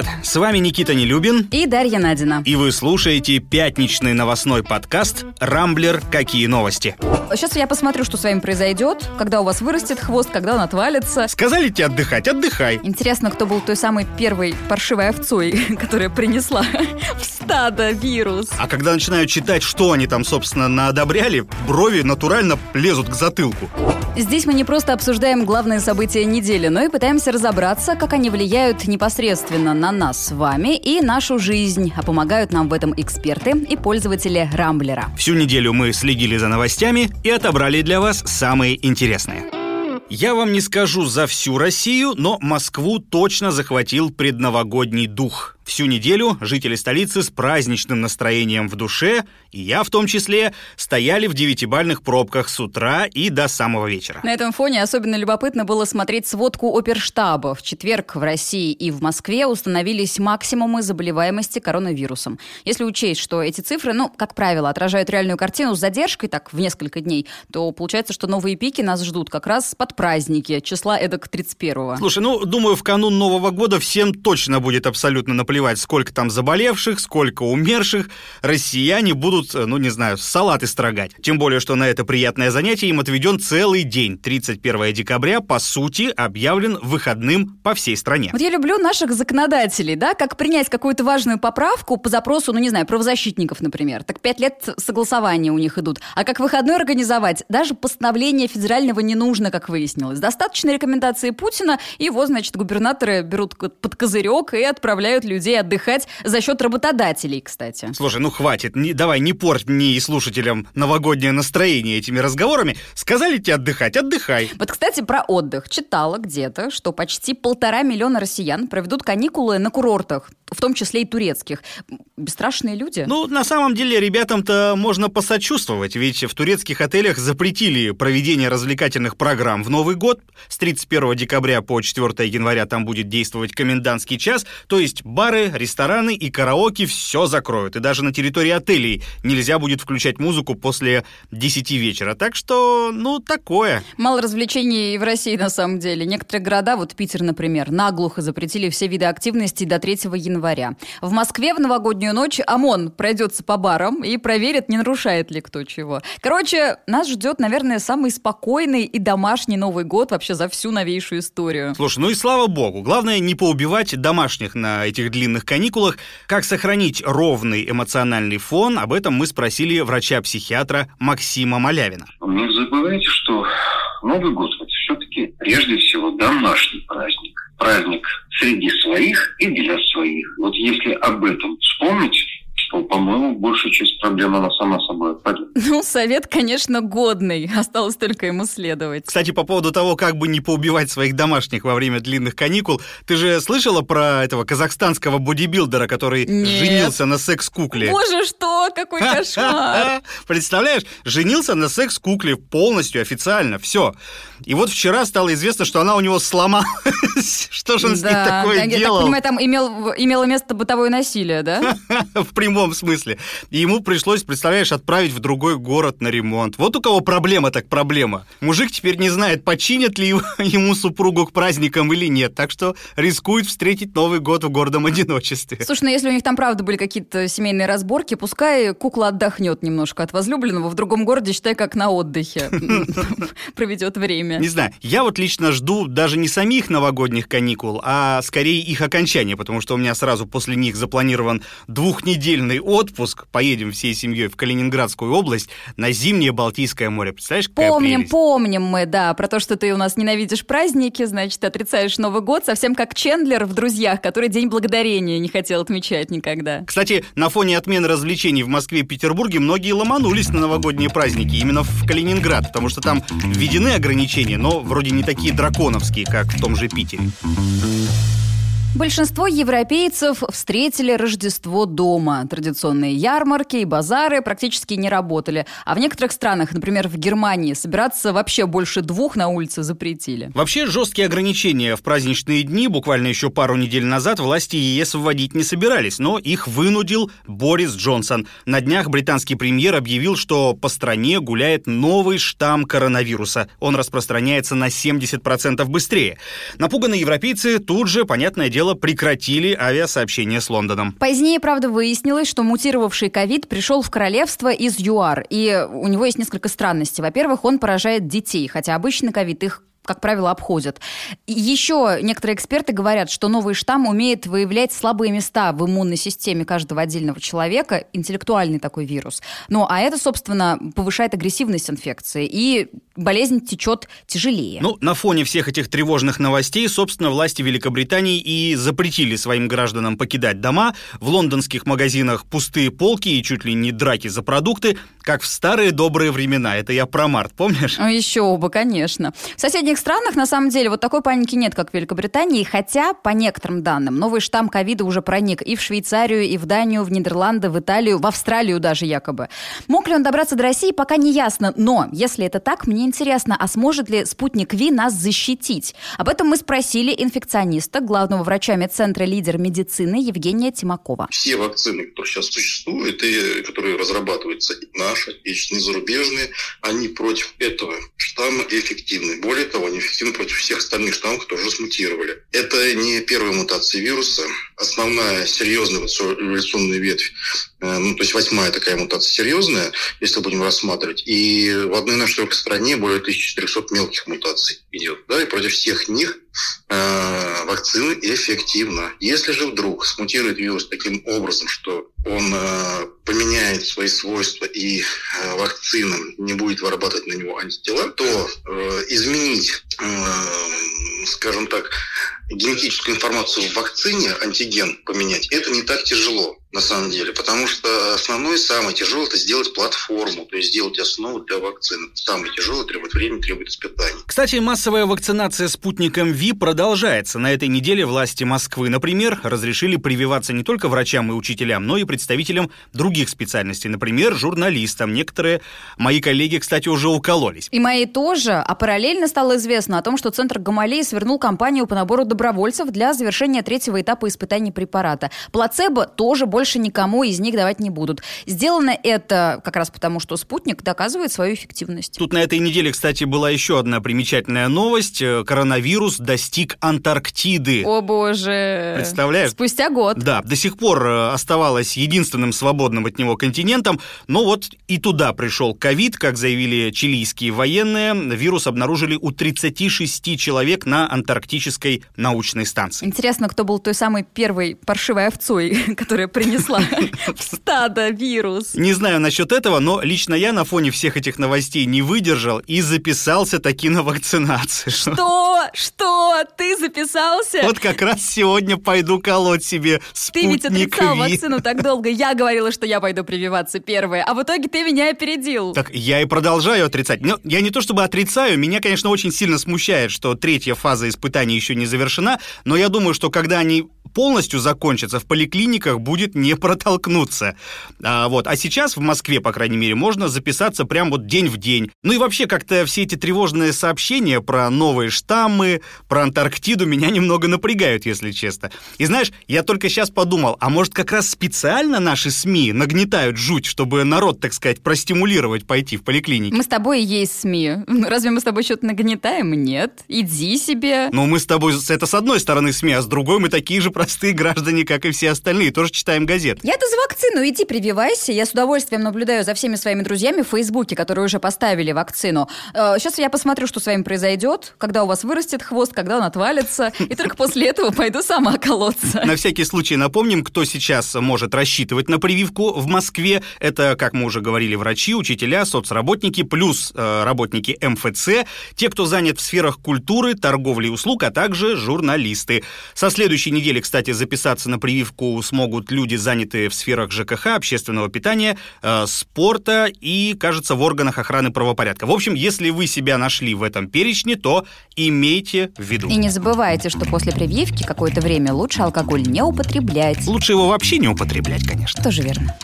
Привет, с вами Никита Нелюбин и Дарья Надина. И вы слушаете пятничный новостной подкаст «Рамблер. Какие новости?». Сейчас я посмотрю, что с вами произойдет, когда у вас вырастет хвост, когда он отвалится. Сказали тебе отдыхать, отдыхай. Интересно, кто был той самой первой паршивой овцой, которая принесла в стадо вирус. А когда начинаю читать, что они там, собственно, наодобряли, брови натурально лезут к затылку. Здесь мы не просто обсуждаем главные события недели, но и пытаемся разобраться, как они влияют непосредственно на нас с вами и нашу жизнь, а помогают нам в этом эксперты и пользователи Рамблера. Всю неделю мы следили за новостями и отобрали для вас самые интересные. Я вам не скажу за всю Россию, но Москву точно захватил предновогодний дух. Всю неделю жители столицы с праздничным настроением в душе, и я в том числе, стояли в девятибальных пробках с утра и до самого вечера. На этом фоне особенно любопытно было смотреть сводку оперштаба. В четверг в России и в Москве установились максимумы заболеваемости коронавирусом. Если учесть, что эти цифры, как правило, отражают реальную картину с задержкой, так, в несколько дней, то получается, что новые пики нас ждут как раз под праздники, числа эдак 31-го. Слушай, думаю, в канун Нового года всем точно будет абсолютно наплевать, сколько там заболевших, сколько умерших. Россияне будут, салаты строгать. Тем более, что на это приятное занятие им отведен целый день. 31 декабря, по сути, объявлен выходным по всей стране. Вот я люблю наших законодателей, да, как принять какую-то важную поправку по запросу, правозащитников, например. Так 5 лет согласования у них идут. А как выходной организовать? Даже постановления федерального не нужно, как выяснилось. Достаточно рекомендации Путина, и его, губернаторы берут под козырек и отправляют людей отдыхать за счет работодателей, кстати. Слушай, хватит. Давай не порть мне и слушателям новогоднее настроение этими разговорами. Сказали тебе отдыхать, отдыхай. Вот, кстати, про отдых. Читала где-то, что почти 1,5 миллиона россиян проведут каникулы на курортах, в том числе и турецких. Бесстрашные люди. На самом деле, ребятам-то можно посочувствовать, ведь в турецких отелях запретили проведение развлекательных программ в Новый год. С 31 декабря по 4 января там будет действовать комендантский час, то есть бары, рестораны и караоке все закроют. И даже на территории отелей нельзя будет включать музыку после 10 вечера. Так что, такое. Мало развлечений и в России, на самом деле. Некоторые города, Питер, например, наглухо запретили все виды активности до 3 января. В Москве в новогоднюю ночь ОМОН пройдется по барам и проверит, не нарушает ли кто чего. Короче, нас ждет, наверное, самый спокойный и домашний Новый год вообще за всю новейшую историю. Слушай, и слава богу. Главное, не поубивать домашних на этих длинных каникулах. Как сохранить ровный эмоциональный фон, об этом мы спросили врача-психиатра Максима Малявина. Не забывайте, что Новый год – это все-таки прежде всего домашний праздник. Праздник среди своих и для своих. Если об этом вспомнить, то, по-моему, большая часть проблем она сама собой отпадет. Совет, конечно, годный. Осталось только ему следовать. Кстати, по поводу того, как бы не поубивать своих домашних во время длинных каникул, ты же слышала про этого казахстанского бодибилдера, который женился на секс-кукле? Боже, что? Какой кошмар! Представляешь, женился на секс-кукле полностью, официально, все. И вот вчера стало известно, что она у него сломалась. Что же он с ней такое делал? Я так понимаю, там имело место бытовое насилие, да? В прямом смысле. И ему пришлось, представляешь, отправить в другой город на ремонт. Вот у кого проблема так проблема. Мужик теперь не знает, починят ли ему супругу к праздникам или нет. Так что рискует встретить Новый год в гордом одиночестве. Слушай, если у них там правда были какие-то семейные разборки, пускай кукла отдохнет немножко от возлюбленного в другом городе, считай, как на отдыхе. Проведет время. Не знаю, я лично жду даже не самих новогодних каникул, а скорее их окончания, потому что у меня сразу после них запланирован 2-недельный отпуск. Поедем всей семьей в Калининградскую область на зимнее Балтийское море. Представляешь, какая прелесть. Помним мы, да, про то, что ты у нас ненавидишь праздники, значит, отрицаешь Новый год, совсем как Чендлер в «Друзьях», который День Благодарения не хотел отмечать никогда. Кстати, на фоне отмены развлечений в Москве и Петербурге многие ломанулись на новогодние праздники именно в Калининград, потому что там введены ограничения, но вроде не такие драконовские, как в том же Питере. Большинство европейцев встретили Рождество дома. Традиционные ярмарки и базары практически не работали. А в некоторых странах, например, в Германии, собираться вообще больше 2 на улице запретили. Вообще жесткие ограничения в праздничные дни буквально еще пару недель назад власти ЕС вводить не собирались, но их вынудил Борис Джонсон. На днях британский премьер объявил, что по стране гуляет новый штамм коронавируса. Он распространяется на 70% быстрее. Напуганные европейцы тут же, понятное дело, дела прекратили авиасообщение с Лондоном. Позднее, правда, выяснилось, что мутировавший ковид пришел в королевство из ЮАР. И у него есть несколько странностей. Во-первых, он поражает детей, хотя обычно ковид их, как правило, обходят. Еще некоторые эксперты говорят, что новый штамм умеет выявлять слабые места в иммунной системе каждого отдельного человека, интеллектуальный такой вирус. Ну, а это, собственно, повышает агрессивность инфекции, и болезнь течет тяжелее. Ну, на фоне всех этих тревожных новостей, собственно, власти Великобритании и запретили своим гражданам покидать дома. В лондонских магазинах пустые полки и чуть ли не драки за продукты, как в старые добрые времена. Это я про март, помнишь? Еще бы, конечно. В соседних странах, на самом деле, вот такой паники нет, как в Великобритании, хотя, по некоторым данным, новый штамм ковида уже проник и в Швейцарию, и в Данию, в Нидерланды, в Италию, в Австралию даже якобы. Мог ли он добраться до России, пока не ясно, но, если это так, мне интересно, а сможет ли Спутник V нас защитить? Об этом мы спросили инфекциониста, главного врача медцентра «Лидер медицины» Евгения Тимакова. Все вакцины, которые сейчас существуют и которые разрабатываются, наши, отечественные, зарубежные, они против этого штамма эффективны. Более того, они эффективны против всех остальных штаммов, которые уже смутировали. Это не первая мутация вируса. Основная серьезная эволюционная ветвь, то есть 8-я такая мутация серьезная, если будем рассматривать. И в одной нашей стране более 1400 мелких мутаций идет. Да, и против всех них вакцины эффективны. Если же вдруг смутирует вирус таким образом, что он поменяет свои свойства и вакцина не будет вырабатывать на него антитела, то изменить, скажем так, генетическую информацию в вакцине, антиген поменять, это не так тяжело на самом деле, потому что основное, самое тяжелое, это сделать платформу, то есть сделать основу для вакцины. Самое тяжелое требует времени, требует испытаний. Кстати, массовая вакцинация Спутником V продолжается. На этой неделе власти Москвы, например, разрешили прививаться не только врачам и учителям, но и представителям других специальностей, например, журналистам. Некоторые мои коллеги, кстати, уже укололись. И мои тоже. А параллельно стало известно о том, что центр Гамалеи свернул кампанию по набору добровольцев для завершения третьего этапа испытаний препарата. Плацебо тоже больше никому из них давать не будут. Сделано это как раз потому, что «Спутник» доказывает свою эффективность. Тут на этой неделе, кстати, была еще одна примечательная новость. Коронавирус достиг Антарктиды. О боже! Представляешь? Спустя год. Да, до сих пор оставалось единственным свободным от него континентом. Но вот и туда пришел ковид, как заявили чилийские военные. Вирус обнаружили у 36 человек на антарктической научной станции. Интересно, кто был той самой первой паршивой овцой, которая принесла в стадо вирус. Не знаю насчет этого, но лично я на фоне всех этих новостей не выдержал и записался таки на вакцинацию. Что? Что? Ты записался? Вот как раз сегодня пойду колоть себе Спутник V. Ты ведь отрицал вакцину так долго. Я говорила, что я пойду прививаться первая, а в итоге ты меня опередил. Так я и продолжаю отрицать. Но я не то чтобы отрицаю, меня, конечно, очень сильно смущает, что третья фаза испытаний еще не завершена, но я думаю, что когда они полностью закончатся, в поликлиниках будет не протолкнуться. А сейчас в Москве, по крайней мере, можно записаться прям вот день в день. Ну и вообще как-то все эти тревожные сообщения про новые штаммы, про Антарктиду меня немного напрягают, если честно. И знаешь, я только сейчас подумал, а может как раз специально наши СМИ нагнетают жуть, чтобы народ, так сказать, простимулировать пойти в поликлинику? Мы с тобой и есть СМИ. Разве мы с тобой что-то нагнетаем? Нет. Иди себе. Ну мы с тобой, это с одной стороны СМИ, а с другой мы такие же простые граждане, как и все остальные, тоже читаем газеты. Я-то за вакцину, иди прививайся. Я с удовольствием наблюдаю за всеми своими друзьями в Фейсбуке, которые уже поставили вакцину. Сейчас я посмотрю, что с вами произойдет, когда у вас вырастет хвост, когда он отвалится, и только после этого пойду сама колоться. На всякий случай напомним, кто сейчас может рассчитывать на прививку в Москве. Это, как мы уже говорили, врачи, учителя, соцработники, плюс работники МФЦ, те, кто занят в сферах культуры, торговли и услуг, а также журналисты. Со следующей недели, кстати, записаться на прививку смогут люди, занятые в сферах ЖКХ, общественного питания, спорта и, кажется, в органах охраны правопорядка. В общем, если вы себя нашли в этом перечне, то имейте в виду. И не забывайте, что после прививки какое-то время лучше алкоголь не употреблять. Лучше его вообще не употреблять, конечно. Тоже верно.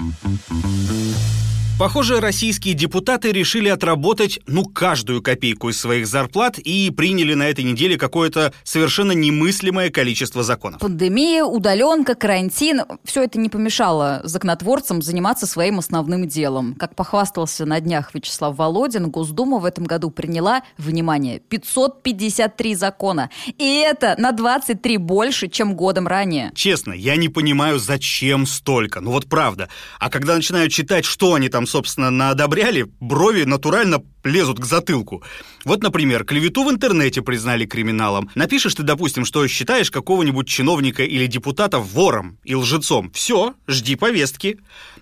Похоже, российские депутаты решили отработать, каждую копейку из своих зарплат и приняли на этой неделе какое-то совершенно немыслимое количество законов. Пандемия, удаленка, карантин – все это не помешало законотворцам заниматься своим основным делом. Как похвастался на днях Вячеслав Володин, Госдума в этом году приняла, внимание, 553 закона. И это на 23 больше, чем годом ранее. Честно, я не понимаю, зачем столько. Правда. А когда начинаю читать, что они там собственно, наодобряли, брови натурально лезут к затылку. Например, клевету в интернете признали криминалом. Напишешь ты, допустим, что считаешь какого-нибудь чиновника или депутата вором и лжецом. Все, жди повестки.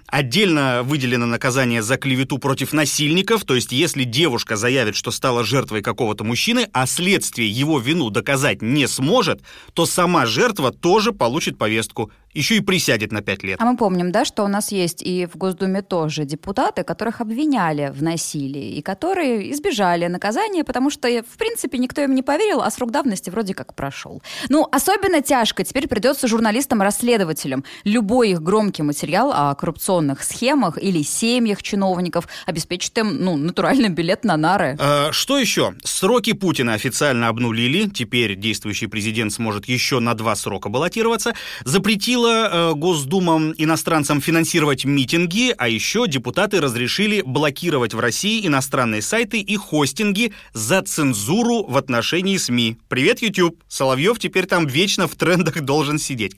Отдельно выделено наказание за клевету против насильников, то есть если девушка заявит, что стала жертвой какого-то мужчины, а следствие его вину доказать не сможет, то сама жертва тоже получит повестку. Еще и присядет на 5 лет. А мы помним, да, что у нас есть и в Госдуме тоже депутаты, которых обвиняли в насилии, и которые избежали наказания, потому что, в принципе, никто им не поверил, а срок давности вроде как прошел. Особенно тяжко теперь придется журналистам-расследователям. Любой их громкий материал о коррупционных схемах или семьях чиновников обеспечит им, натурально билет на нары. Что еще? Сроки Путина официально обнулили. Теперь действующий президент сможет еще на 2 срока баллотироваться. Запретил Госдумам иностранцам финансировать митинги, а еще депутаты разрешили блокировать в России иностранные сайты и хостинги за цензуру в отношении СМИ. Привет, YouTube! Соловьев теперь там вечно в трендах должен сидеть.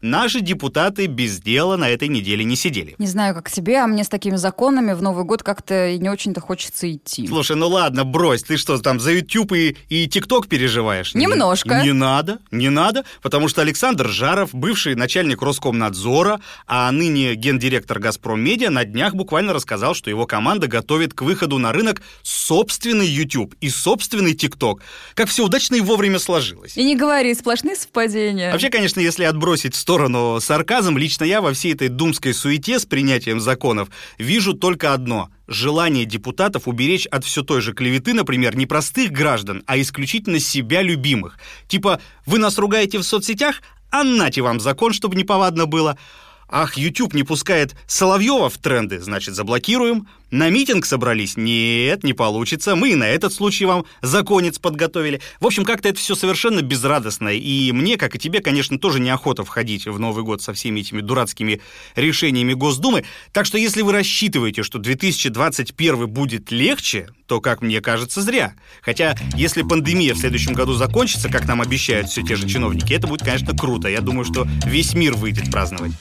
Наши депутаты без дела на этой неделе не сидели. Не знаю, как тебе, а мне с такими законами в Новый год как-то не очень-то хочется идти. Слушай, ладно, брось, ты что, там за YouTube и TikTok переживаешь? Немножко. Не надо, потому что Александр Жаров, бывший начальник Роскомнадзора, а ныне гендиректор «Газпром-медиа», на днях буквально рассказал, что его команда готовит к выходу на рынок собственный YouTube и собственный TikTok. Как все удачно и вовремя сложилось. И не говори, сплошные совпадения. Вообще, конечно, если отбросить в сторону сарказм, лично я во всей этой думской суете с принятием законов вижу только одно — желание депутатов уберечь от все той же клеветы, например, не простых граждан, а исключительно себя любимых. Типа «Вы нас ругаете в соцсетях? А нате вам закон, чтобы неповадно было. Ах, YouTube не пускает Соловьева в тренды, значит, заблокируем. На митинг собрались? Нет, не получится. Мы и на этот случай вам законец подготовили». В общем, как-то это все совершенно безрадостно. И мне, как и тебе, конечно, тоже неохота входить в Новый год со всеми этими дурацкими решениями Госдумы. Так что если вы рассчитываете, что 2021 будет легче, то, как мне кажется, зря. Хотя, если пандемия в следующем году закончится, как нам обещают все те же чиновники, это будет, конечно, круто. Я думаю, что весь мир выйдет праздновать.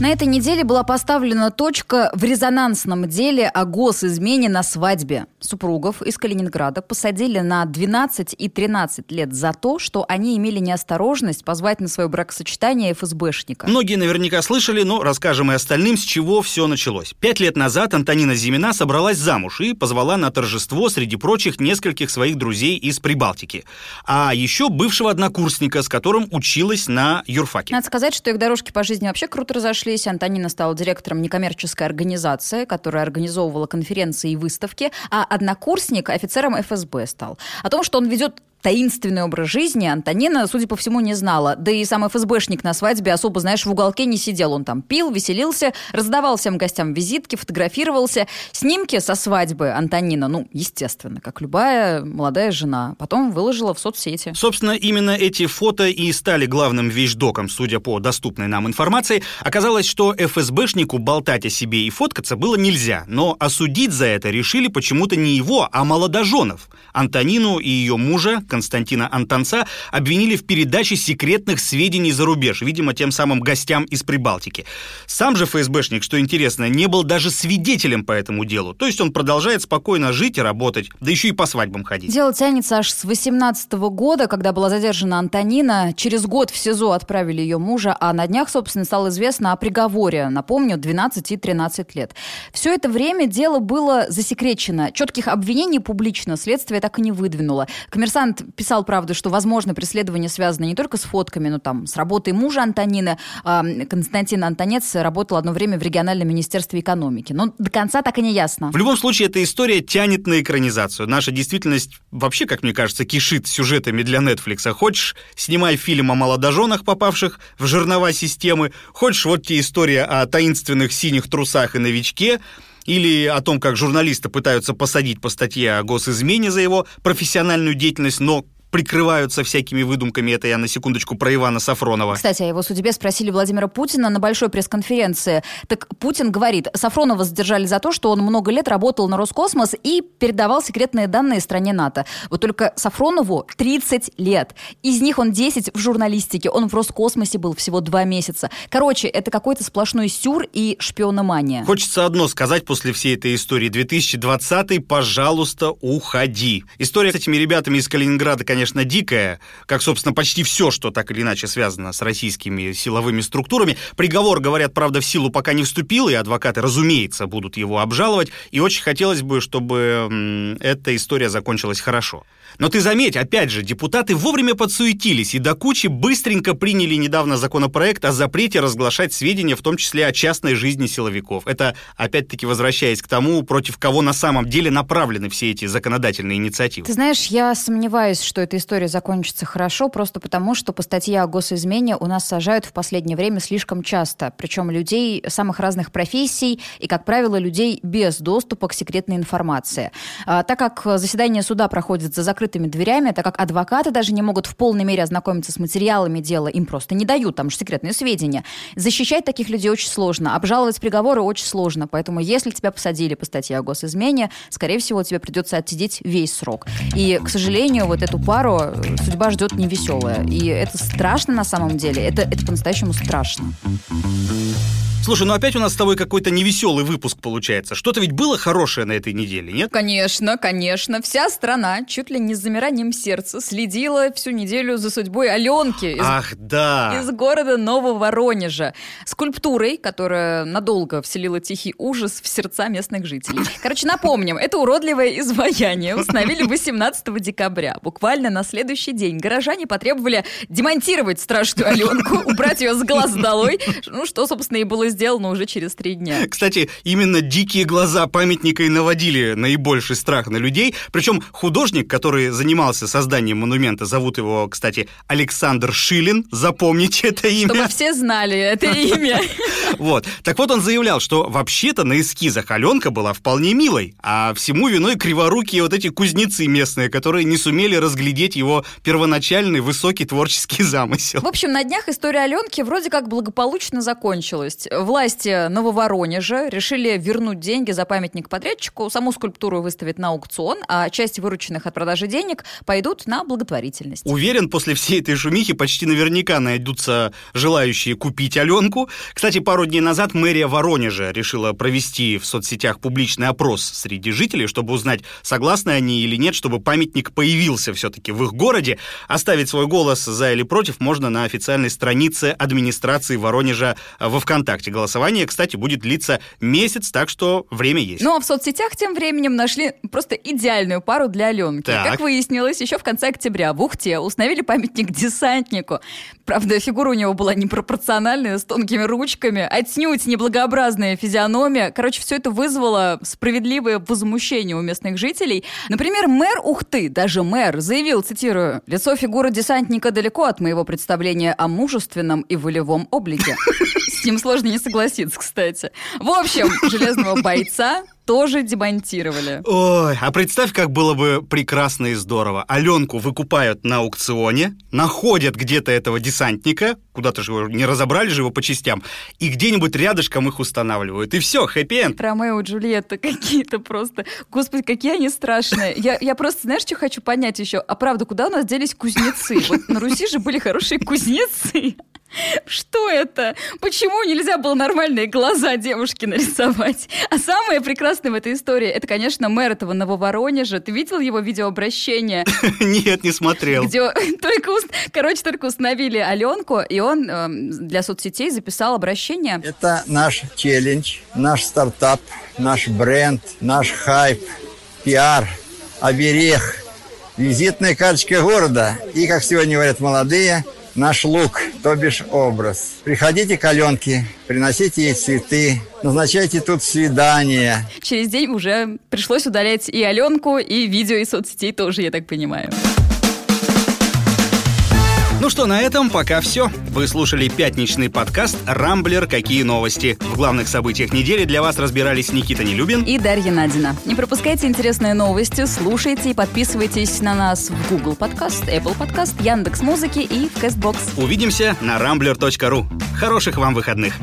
На этой неделе была поставлена точка в резонансном деле о госизмене на свадьбе. Супругов из Калининграда посадили на 12 и 13 лет за то, что они имели неосторожность позвать на свое бракосочетание ФСБшника. Многие наверняка слышали, но расскажем и остальным, с чего все началось. 5 лет назад Антонина Зимина собралась замуж и позвала на торжество, среди прочих, нескольких своих друзей из Прибалтики. А еще бывшего однокурсника, с которым училась на юрфаке. Надо сказать, что их дорожки по жизни вообще круто разошлись. Антонина стала директором некоммерческой организации, которая организовывала конференции и выставки, а однокурсник офицером ФСБ стал. О том, что он ведет таинственный образ жизни, Антонина, судя по всему, не знала. Да и сам ФСБшник на свадьбе особо, знаешь, в уголке не сидел. Он там пил, веселился, раздавал всем гостям визитки, фотографировался. Снимки со свадьбы Антонина, естественно, как любая молодая жена, потом выложила в соцсети. Собственно, именно эти фото и стали главным вещдоком, судя по доступной нам информации. Оказалось, что ФСБшнику болтать о себе и фоткаться было нельзя. Но осудить за это решили почему-то не его, а молодоженов. Антонину и ее мужа, Константина Антонца, обвинили в передаче секретных сведений за рубеж, видимо, тем самым гостям из Прибалтики. Сам же ФСБшник, что интересно, не был даже свидетелем по этому делу. То есть он продолжает спокойно жить и работать, да еще и по свадьбам ходить. Дело тянется аж с 2018 года, когда была задержана Антонина. Через год в СИЗО отправили ее мужа, а на днях, собственно, стало известно о приговоре. Напомню, 12 и 13 лет. Все это время дело было засекречено. Четких обвинений публично следствие так так и не выдвинула. Коммерсант писал, правда, что, возможно, преследование связано не только с фотками, но там с работой мужа Антонины. Константин Антонец работал одно время в региональном министерстве экономики. Но до конца так и не ясно. В любом случае, эта история тянет на экранизацию. Наша действительность вообще, как мне кажется, кишит сюжетами для Netflix. Хочешь, снимай фильм о молодоженах, попавших в жернова системы. Хочешь, вот те история о таинственных синих трусах и новичке. Или о том, как журналиста пытаются посадить по статье о госизмене за его профессиональную деятельность, но прикрываются всякими выдумками. Это я на секундочку про Ивана Сафронова. Кстати, о его судьбе спросили Владимира Путина на большой пресс-конференции. Так Путин говорит, Сафронова задержали за то, что он много лет работал на Роскосмос и передавал секретные данные стране НАТО. Вот только Сафронову 30 лет. Из них он 10 в журналистике. Он в Роскосмосе был всего 2 месяца. Короче, это какой-то сплошной сюр и шпиономания. Хочется одно сказать после всей этой истории. 2020-й, пожалуйста, уходи. История с этими ребятами из Калининграда, конечно, дикая, как, собственно, почти все, что так или иначе связано с российскими силовыми структурами. Приговор, говорят, правда, в силу пока не вступил, и адвокаты, разумеется, будут его обжаловать. И очень хотелось бы, чтобы эта история закончилась хорошо. Но ты заметь, опять же, депутаты вовремя подсуетились и до кучи быстренько приняли недавно законопроект о запрете разглашать сведения, в том числе о частной жизни силовиков. Это, опять-таки, возвращаясь к тому, против кого на самом деле направлены все эти законодательные инициативы. Ты знаешь, я сомневаюсь, что эта история закончится хорошо, просто потому, что по статье о госизмене у нас сажают в последнее время слишком часто. Причем людей самых разных профессий и, как правило, людей без доступа к секретной информации. Так как заседание суда проходит за закрытыми дверями, так как адвокаты даже не могут в полной мере ознакомиться с материалами дела, им просто не дают, там же секретные сведения. Защищать таких людей очень сложно, обжаловать приговоры очень сложно. Поэтому если тебя посадили по статье о госизмене, скорее всего, тебе придется отсидеть весь срок. И, к сожалению, вот эту пару судьба ждет невеселая. И это страшно на самом деле. Это по-настоящему страшно. Слушай, ну опять у нас с тобой какой-то невеселый выпуск получается. Что-то ведь было хорошее на этой неделе, нет? Конечно, конечно. Вся страна чуть ли не с замиранием сердца следила всю неделю за судьбой Аленки из города Нововоронежа. Скульптурой, которая надолго вселила тихий ужас в сердца местных жителей. Короче, напомним, это уродливое изваяние установили 18 декабря. Буквально на следующий день горожане потребовали демонтировать страшную Аленку, убрать ее с глаз долой, ну что, собственно, и было сделано уже через 3 дня. Кстати, именно дикие глаза памятника и наводили наибольший страх на людей. Причем художник, который занимался созданием монумента, зовут его, кстати, Александр Шилин. Запомните это имя. Чтобы все знали это имя. Вот. Так вот, он заявлял, что вообще-то на эскизах Аленка была вполне милой, а всему виной криворукие вот эти кузнецы местные, которые не сумели разглядеть его первоначальный высокий творческий замысел. В общем, на днях история Аленки вроде как благополучно закончилась. Власти Нововоронежа решили вернуть деньги за памятник подрядчику, саму скульптуру выставить на аукцион, а часть вырученных от продажи денег пойдут на благотворительность. Уверен, после всей этой шумихи почти наверняка найдутся желающие купить Аленку. Кстати, пару дней назад мэрия Воронежа решила провести в соцсетях публичный опрос среди жителей, чтобы узнать, согласны они или нет, чтобы памятник появился все-таки в их городе. Оставить свой голос за или против можно на официальной странице администрации Воронежа во ВКонтакте. Голосование, кстати, будет длиться месяц, так что время есть. Ну а в соцсетях тем временем нашли просто идеальную пару для Аленки. Так. Как выяснилось, еще в конце октября в Ухте установили памятник десантнику. Правда, фигура у него была непропорциональная, с тонкими ручками, отнюдь неблагообразная физиономия. Короче, все это вызвало справедливое возмущение у местных жителей. Например, мэр Ухты, даже мэр, заявил, цитирую, «Лицо фигуры десантника далеко от моего представления о мужественном и волевом облике». С ним сложно не согласиться, кстати. В общем, железного бойца тоже демонтировали. Ой, а представь, как было бы прекрасно и здорово. Аленку выкупают на аукционе, находят где-то этого десантника, куда-то же его не разобрали же его по частям, и где-нибудь рядышком их устанавливают. И все, хэппи-энд. Ромео и Джульетта какие-то просто. Господи, какие они страшные. Я просто, знаешь, что хочу понять еще? А правда, куда у нас делись кузнецы? Вот на Руси же были хорошие кузнецы. Что это? Почему нельзя было нормальные глаза девушки нарисовать? А самое прекрасное в этой истории, это, конечно, мэр этого Нововоронежа. Ты видел его видеообращение? Нет, не смотрел. Где только установили Аленку, и он для соцсетей записал обращение. Это наш челлендж, наш стартап, наш бренд, наш хайп, пиар, оберег. визитная карточка города и, как сегодня говорят молодые, наш лук, то бишь образ. Приходите к Аленке, приносите ей цветы, назначайте тут свидание. Через день уже пришлось удалять и Аленку, и видео из соцсетей тоже, я так понимаю. Ну что, на этом пока все. Вы слушали пятничный подкаст «Рамблер. Какие новости?». В главных событиях недели для вас разбирались Никита Нелюбин и Дарья Надина. Не пропускайте интересные новости, слушайте и подписывайтесь на нас в Google Podcast, Apple Podcast, Яндекс.Музыке и в Castbox. Увидимся на rambler.ru. Хороших вам выходных!